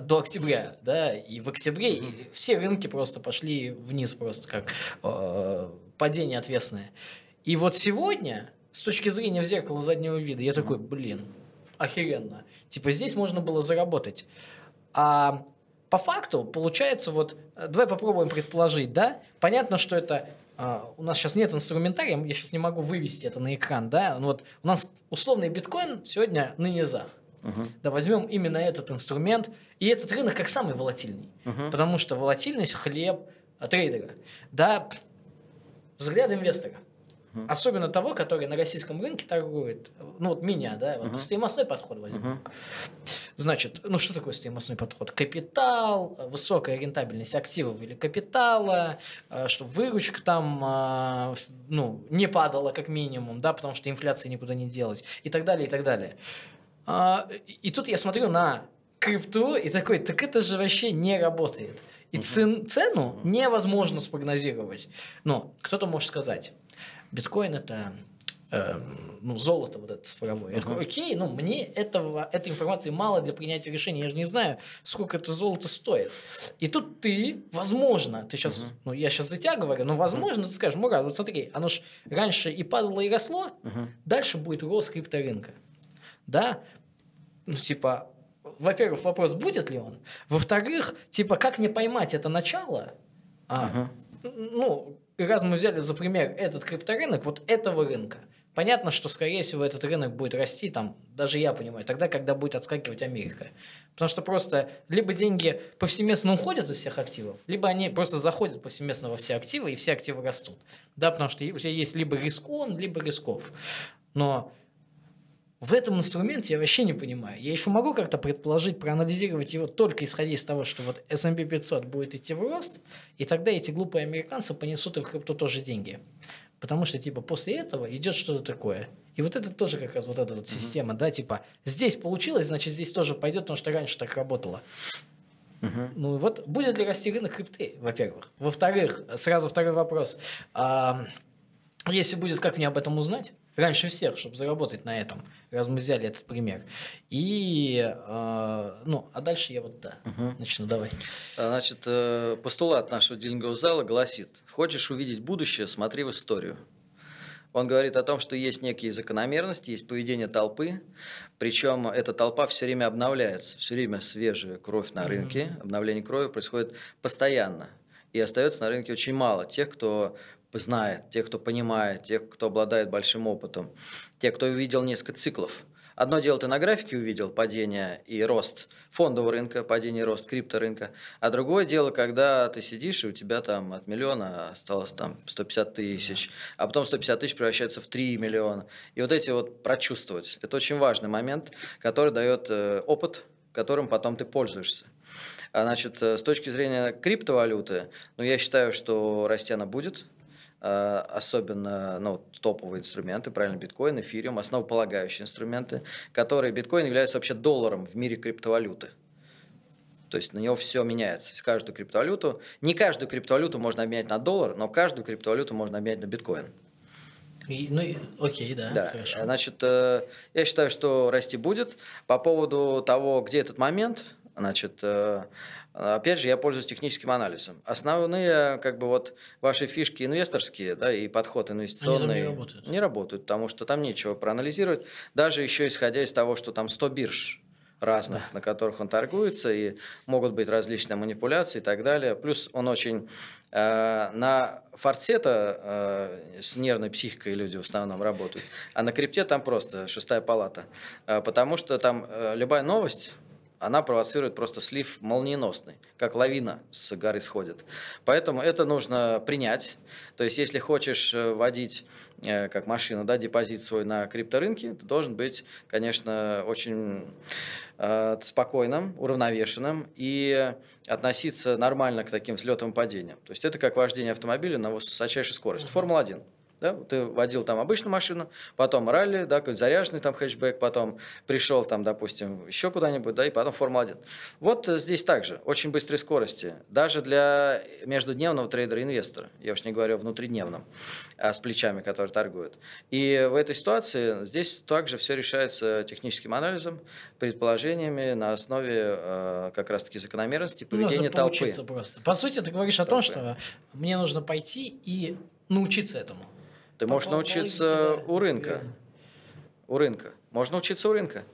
до октября. Да, и в октябре uh-huh. и все рынки просто пошли вниз, просто как э, падение ответственное. И вот сегодня, с точки зрения в зеркало заднего вида, я такой, блин, охеренно. Типа здесь можно было заработать. А по факту получается, вот, давай попробуем предположить, да, понятно, что это, а, у нас сейчас нет инструментария, я сейчас не могу вывести это на экран, да, ну, вот у нас условный биткоин сегодня на низах, uh-huh. да, возьмем именно этот инструмент, и этот рынок как самый волатильный, uh-huh. потому что волатильность хлеб трейдера, да, взгляд инвестора. Особенно того, который на российском рынке торгует, ну вот меня, да, вот uh-huh. стоимостной подход возьмем. Uh-huh. Значит, ну что такое стоимостной подход? Капитал, высокая рентабельность активов или капитала, чтобы выручка там, ну, не падала как минимум, да, потому что инфляции никуда не делать, и так далее, и так далее. И тут я смотрю на крипту и такой, так это же вообще не работает. И uh-huh. цену невозможно спрогнозировать. Но кто-то может сказать... Биткоин – это э, ну, золото вот это цифровое. Uh-huh. Я такой, окей, ну мне этого, этой информации мало для принятия решения. Я же не знаю, сколько это золото стоит. И тут ты, возможно, ты сейчас, uh-huh. ну я сейчас за тебя говорю, но возможно uh-huh. ты скажешь, Мурат, вот смотри, оно ж раньше и падало, и росло, uh-huh. дальше будет рост крипторынка. Да? Ну типа, во-первых, вопрос, будет ли он? Во-вторых, типа, как не поймать это начало? А, uh-huh. Ну... И раз мы взяли за пример этот крипторынок, вот этого рынка, понятно, что, скорее всего, этот рынок будет расти, там, даже я понимаю, тогда, когда будет отскакивать Америка. Потому что просто либо деньги повсеместно уходят из всех активов, либо они просто заходят повсеместно во все активы, и все активы растут. Да, потому что у тебя есть либо рискон, либо рисков. Но в этом инструменте я вообще не понимаю. Я еще могу как-то предположить, проанализировать его только исходя из того, что вот эс энд пи пятьсот будет идти в рост, и тогда эти глупые американцы понесут и в крипту тоже деньги. Потому что, типа, после этого идет что-то такое. И вот это тоже как раз вот эта вот система, uh-huh. да, типа, здесь получилось, значит, здесь тоже пойдет, потому что раньше так работало. Uh-huh. Ну и вот, будет ли расти рынок крипты, во-первых. Во-вторых, сразу второй вопрос. А, если будет, как мне об этом узнать? раньше всех, чтобы заработать на этом, раз мы взяли этот пример. И, э, ну, а дальше я вот, да, угу. начну, давай. Значит, постулат нашего дилингового зала гласит: хочешь увидеть будущее, смотри в историю. Он говорит о том, что есть некие закономерности, есть поведение толпы, причем эта толпа все время обновляется, все время свежая кровь на рынке, обновление крови происходит постоянно, и остается на рынке очень мало тех, кто знает, тех, кто понимает, тех, кто обладает большим опытом, тех, кто видел несколько циклов. Одно дело, ты на графике увидел падение и рост фондового рынка, падение и рост крипторынка, а другое дело, когда ты сидишь, и у тебя там от миллиона осталось там сто пятьдесят тысяч, а потом сто пятьдесят тысяч превращается в три миллиона. И вот эти вот прочувствовать, это очень важный момент, который дает опыт, которым потом ты пользуешься. Значит, с точки зрения криптовалюты, ну, я считаю, что расти она будет. Особенно, ну, топовые инструменты, правильно, биткоин, эфириум, основополагающие инструменты, которые биткоин является вообще долларом в мире криптовалюты. То есть на него все меняется. Каждую криптовалюту, не каждую криптовалюту можно обменять на доллар, но каждую криптовалюту можно обменять на биткоин. И, ну, и, окей, да, да. Хорошо. Значит, я считаю, что расти будет. По поводу того, где этот момент, значит, опять же, я пользуюсь техническим анализом. Основные, как бы, вот ваши фишки инвесторские, да, и подход инвестиционный не работают. не работают, потому что там нечего проанализировать, даже еще исходя из того, что там сто бирж разных, да, на которых он торгуется, и могут быть различные манипуляции и так далее. Плюс он очень э, на форсета э, с нервной психикой люди в основном работают, а на крипте там просто шестая палата, э, потому что там э, любая новость, она провоцирует просто слив молниеносный, как лавина с горы сходит. Поэтому это нужно принять. То есть, если хочешь вводить, как машина, да, депозит свой на крипторынке, ты должен быть, конечно, очень э, спокойным, уравновешенным и относиться нормально к таким взлетам и падениям. То есть, это как вождение автомобиля на высочайшей скорости. Формула один. Да, ты водил там обычную машину, потом ралли, да, какой-то заряженный там хэтчбэк, потом пришел там, допустим, еще куда-нибудь, да, и потом Формула один. Вот здесь также очень быстрые скорости, даже для междудневного трейдера-инвестора, я уж не говорю о внутридневном, а с плечами, которые торгуют. И в этой ситуации здесь также все решается техническим анализом, предположениями на основе э, как раз-таки закономерности поведения толпы. Просто. По сути, ты говоришь о том, что мне нужно пойти и научиться этому. Ты можешь научиться у рынка. У рынка. Можно учиться у рынка.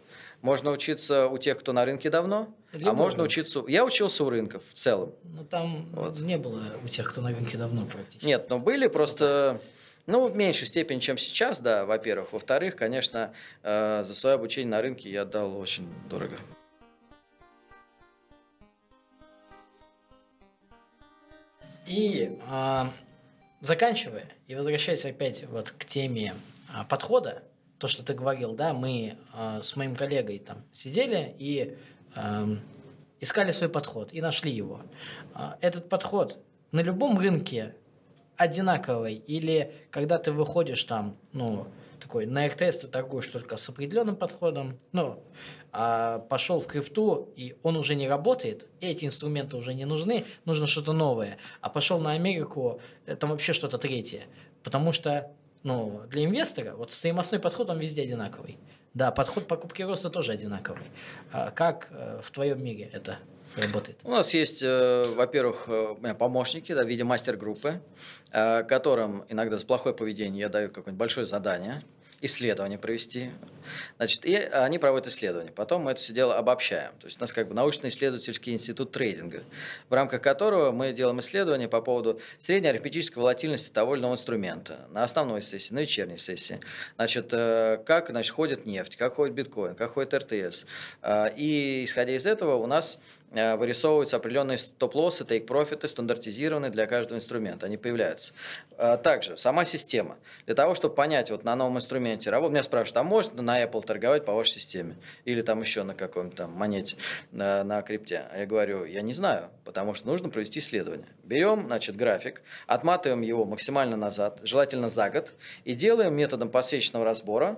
Можно учиться у тех, кто на рынке давно. Либо а можно учиться... Я учился у рынков в целом. Но там вот не было у тех, кто на рынке давно практически. Нет, но были просто... Ну, в меньшей степени, чем сейчас, да, во-первых. Во-вторых, конечно, э, за свое обучение на рынке я отдал очень дорого. И... А... Заканчивая и возвращаясь опять вот к теме а, подхода, то, что ты говорил, да, мы а, с моим коллегой там сидели и а, искали свой подход и нашли его. А, этот подход на любом рынке одинаковый, или когда ты выходишь там, ну, такой, на эр тэ эс ты торгуешь только с определенным подходом, ну, а пошел в крипту, и он уже не работает, эти инструменты уже не нужны, нужно что-то новое, а пошел на Америку, там вообще что-то третье, потому что, ну, для инвестора вот стоимостной подход, он везде одинаковый, да, подход покупки роста тоже одинаковый. А как в твоем мире это работает? У нас есть, во-первых, помощники, да, в виде мастер-группы, которым иногда за плохое поведение я даю какое-нибудь большое задание, исследование провести. Значит, и они проводят исследование. Потом мы это все дело обобщаем. То есть у нас как бы научно-исследовательский институт трейдинга, в рамках которого мы делаем исследования по поводу средней арифметической волатильности того или иного инструмента на основной сессии, на вечерней сессии. Значит, как, значит, ходит нефть, как ходит биткоин, как ходит эр тэ эс. И исходя из этого у нас вырисовываются определенные стоп-лоссы, тейк-профиты, стандартизированные для каждого инструмента. Они появляются. Также сама система. Для того, чтобы понять, вот на новом инструменте работу, меня спрашивают, а можно на Apple торговать по вашей системе? Или там еще на каком-то там монете, на, на крипте? А я говорю, я не знаю, потому что нужно провести исследование. Берем, значит, график, отматываем его максимально назад, желательно за год, и делаем методом посечного разбора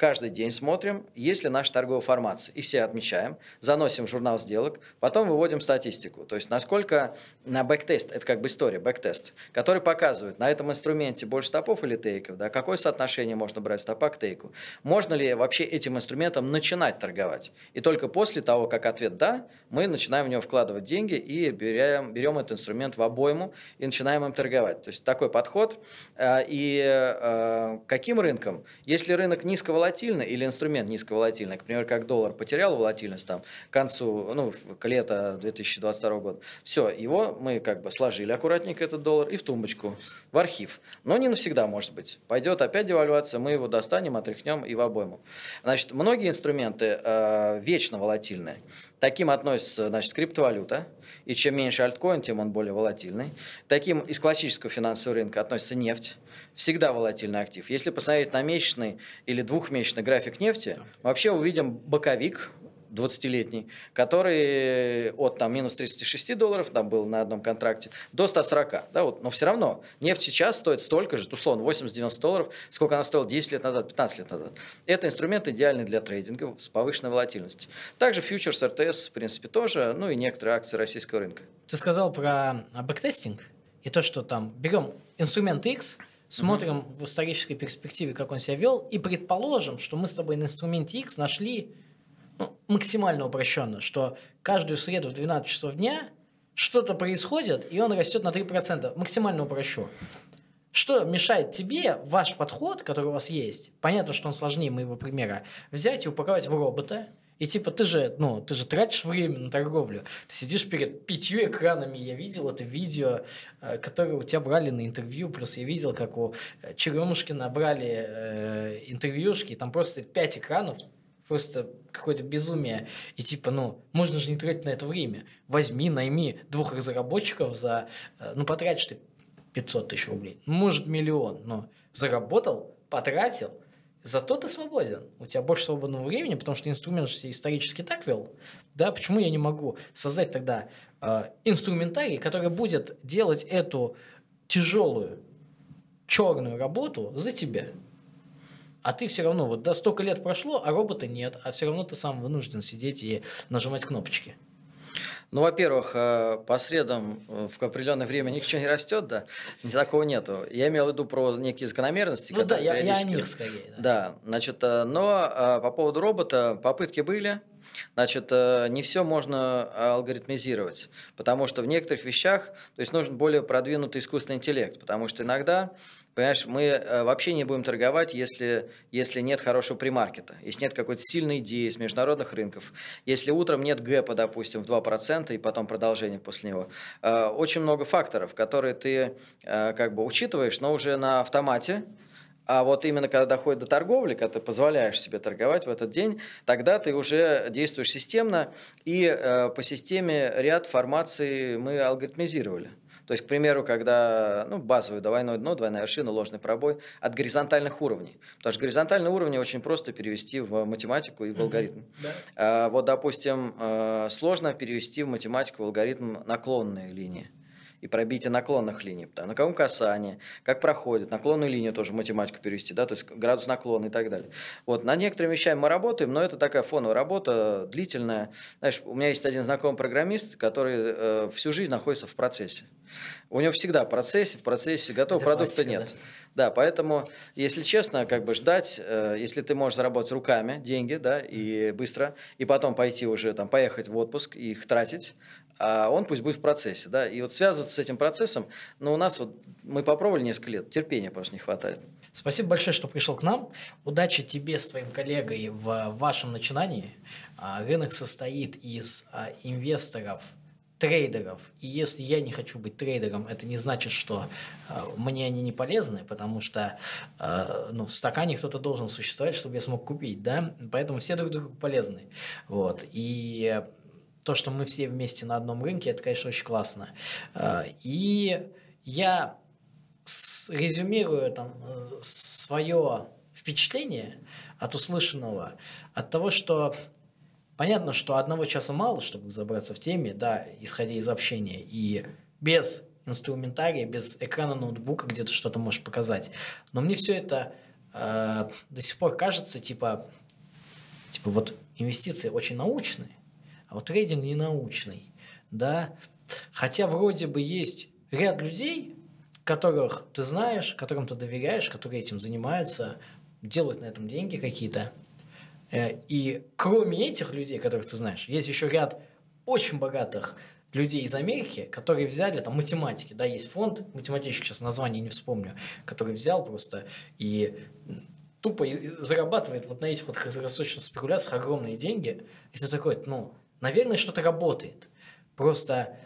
каждый день смотрим, есть ли наша торговая формация, и все отмечаем, заносим в журнал сделок, потом выводим статистику, то есть насколько на бэктест, это как бы история, бэктест, который показывает, на этом инструменте больше стопов или тейков, да, какое соотношение можно брать стопа к тейку, можно ли вообще этим инструментом начинать торговать, и только после того, как ответ «да», мы начинаем в него вкладывать деньги и берем, берем этот инструмент в обойму и начинаем им торговать, то есть такой подход, и каким рынком, если рынок низковолатильный, или инструмент низковолатильный, к примеру, как доллар потерял волатильность там, к концу, ну, к лета две тысячи двадцать второго года, все, его мы как бы сложили аккуратненько этот доллар и в тумбочку, в архив. Но не навсегда, может быть. Пойдет опять девальвация, мы его достанем, отряхнем и в обойму. Значит, многие инструменты э, вечно волатильные. Таким относится, значит, криптовалюта, и чем меньше альткоин, тем он более волатильный. Таким из классического финансового рынка относится нефть, всегда волатильный актив. Если посмотреть на месячный или двухмесячный график нефти, вообще увидим боковик двадцатилетний, который от там, минус тридцати шести долларов, там был на одном контракте, до ста сорока. Да, вот, но все равно нефть сейчас стоит столько же, условно, восемьдесят-девяносто долларов, сколько она стоила десять лет назад, пятнадцать лет назад. Это инструмент идеальный для трейдинга с повышенной волатильностью. Также фьючерс, эр тэ эс, в принципе, тоже, ну и некоторые акции российского рынка. Ты сказал про бэктестинг и то, что там берем инструмент X, смотрим mm-hmm. в исторической перспективе, как он себя вел, и предположим, что мы с тобой на инструменте X нашли... Ну, максимально упрощенно, что каждую среду в двенадцать часов дня что-то происходит, и он растет на три процента. Максимально упрощу. Что мешает тебе, ваш подход, который у вас есть, понятно, что он сложнее моего примера, взять и упаковать в робота, и типа ты же, ну, ты же тратишь время на торговлю, ты сидишь перед пятью экранами, я видел это видео, которое у тебя брали на интервью, плюс я видел, как у Черемушкина брали э, интервьюшки, и там просто пять экранов, просто какое-то безумие. И типа, ну, можно же не тратить на это время. Возьми, найми двух разработчиков за... Ну, потратишь ты пятьсот тысяч рублей. Может, миллион, но заработал, потратил. Зато ты свободен. У тебя больше свободного времени, потому что инструмент же себя исторически так вел. Да, почему я не могу создать тогда э, инструментарий, который будет делать эту тяжелую, черную работу за тебя? А ты все равно, вот да, столько лет прошло, а робота нет, а все равно ты сам вынужден сидеть и нажимать кнопочки. Ну, во-первых, по средам в определенное время ничего не растет, да, такого нету. Я имел в виду про некие закономерности. Ну да, я, я о них скорее. Да, да, значит, но по поводу робота попытки были. Значит, не все можно алгоритмизировать, потому что в некоторых вещах, то есть нужен более продвинутый искусственный интеллект, потому что иногда, понимаешь, мы вообще не будем торговать, если, если нет хорошего премаркета, если нет какой-то сильной идеи с международных рынков, если утром нет гэпа, допустим, в два процента и потом продолжение после него. Очень много факторов, которые ты как бы учитываешь, но уже на автомате. А вот именно когда доходит до торговли, когда ты позволяешь себе торговать в этот день, тогда ты уже действуешь системно, и э, по системе ряд формаций мы алгоритмизировали. То есть, к примеру, когда ну, базовое двойное дно, двойная вершина, ложный пробой от горизонтальных уровней. Потому что горизонтальные уровни очень просто перевести в математику и в алгоритм. Mm-hmm. А, вот, допустим, э, сложно перевести в математику, в алгоритм наклонные линии и пробитие наклонных линий, на каком касании, как проходит, наклонную линию тоже в математику перевести, да, то есть градус наклона и так далее. Вот, на некоторыми вещами мы работаем, но это такая фоновая работа, длительная. Знаешь, у меня есть один знакомый программист, который э, всю жизнь находится в процессе. У него всегда в процессе, в процессе готового продукта нет. Да. да, поэтому, если честно, как бы ждать, э, если ты можешь заработать руками деньги, да, и быстро, и потом пойти уже, там, поехать в отпуск и их тратить, а он пусть будет в процессе, да, и вот связываться с этим процессом, но у нас вот, мы попробовали несколько лет, терпения просто не хватает. Спасибо большое, что пришел к нам, удачи тебе с твоим коллегой в вашем начинании, рынок состоит из инвесторов, трейдеров, и если я не хочу быть трейдером, это не значит, что мне они не полезны, потому что ну, в стакане кто-то должен существовать, чтобы я смог купить, да, поэтому все друг другу полезны, вот, и... То, что мы все вместе на одном рынке, это, конечно, очень классно. И я резюмирую там свое впечатление от услышанного, от того, что понятно, что одного часа мало, чтобы забраться в теме, да, исходя из общения, и без инструментария, без экрана ноутбука где-то что-то можешь показать. Но мне все это э, до сих пор кажется, типа, типа вот инвестиции очень научные, а вот трейдинг не научный, да, хотя вроде бы есть ряд людей, которых ты знаешь, которым ты доверяешь, которые этим занимаются, делают на этом деньги какие-то. И кроме этих людей, которых ты знаешь, есть еще ряд очень богатых людей из Америки, которые взяли, там, математики, да, есть фонд математический, сейчас название не вспомню, который взял просто и тупо зарабатывает вот на этих вот краткосрочных спекуляциях огромные деньги. И ты такой, ну, наверное, что-то работает. Просто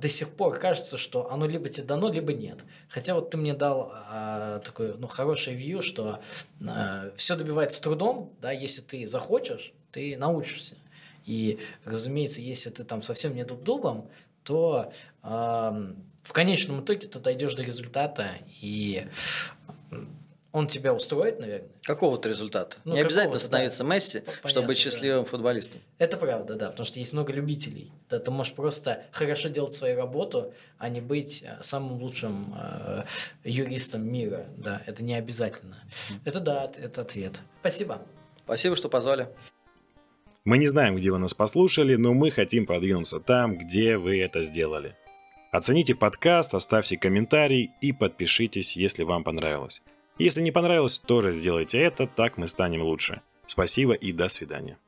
до сих пор кажется, что оно либо тебе дано, либо нет. Хотя вот ты мне дал а, такой, ну, хороший вью, что а, все добивается трудом, да, если ты захочешь, ты научишься. И, разумеется, если ты там совсем не дуб-дубом, то а, в конечном итоге ты дойдешь до результата, и он тебя устроит, наверное. Какого-то результата. Ну, не обязательно становиться, да, Месси, понятно, чтобы быть счастливым, да, футболистом. Это правда, да, потому что есть много любителей. Да, ты можешь просто хорошо делать свою работу, а не быть самым лучшим э, юристом мира. Да, это не обязательно. Это да, это ответ. Спасибо. Спасибо, что позвали. Мы не знаем, где вы нас послушали, но мы хотим продвинуться там, где вы это сделали. Оцените подкаст, оставьте комментарий и подпишитесь, если вам понравилось. Если не понравилось, тоже сделайте это, так мы станем лучше. Спасибо и до свидания.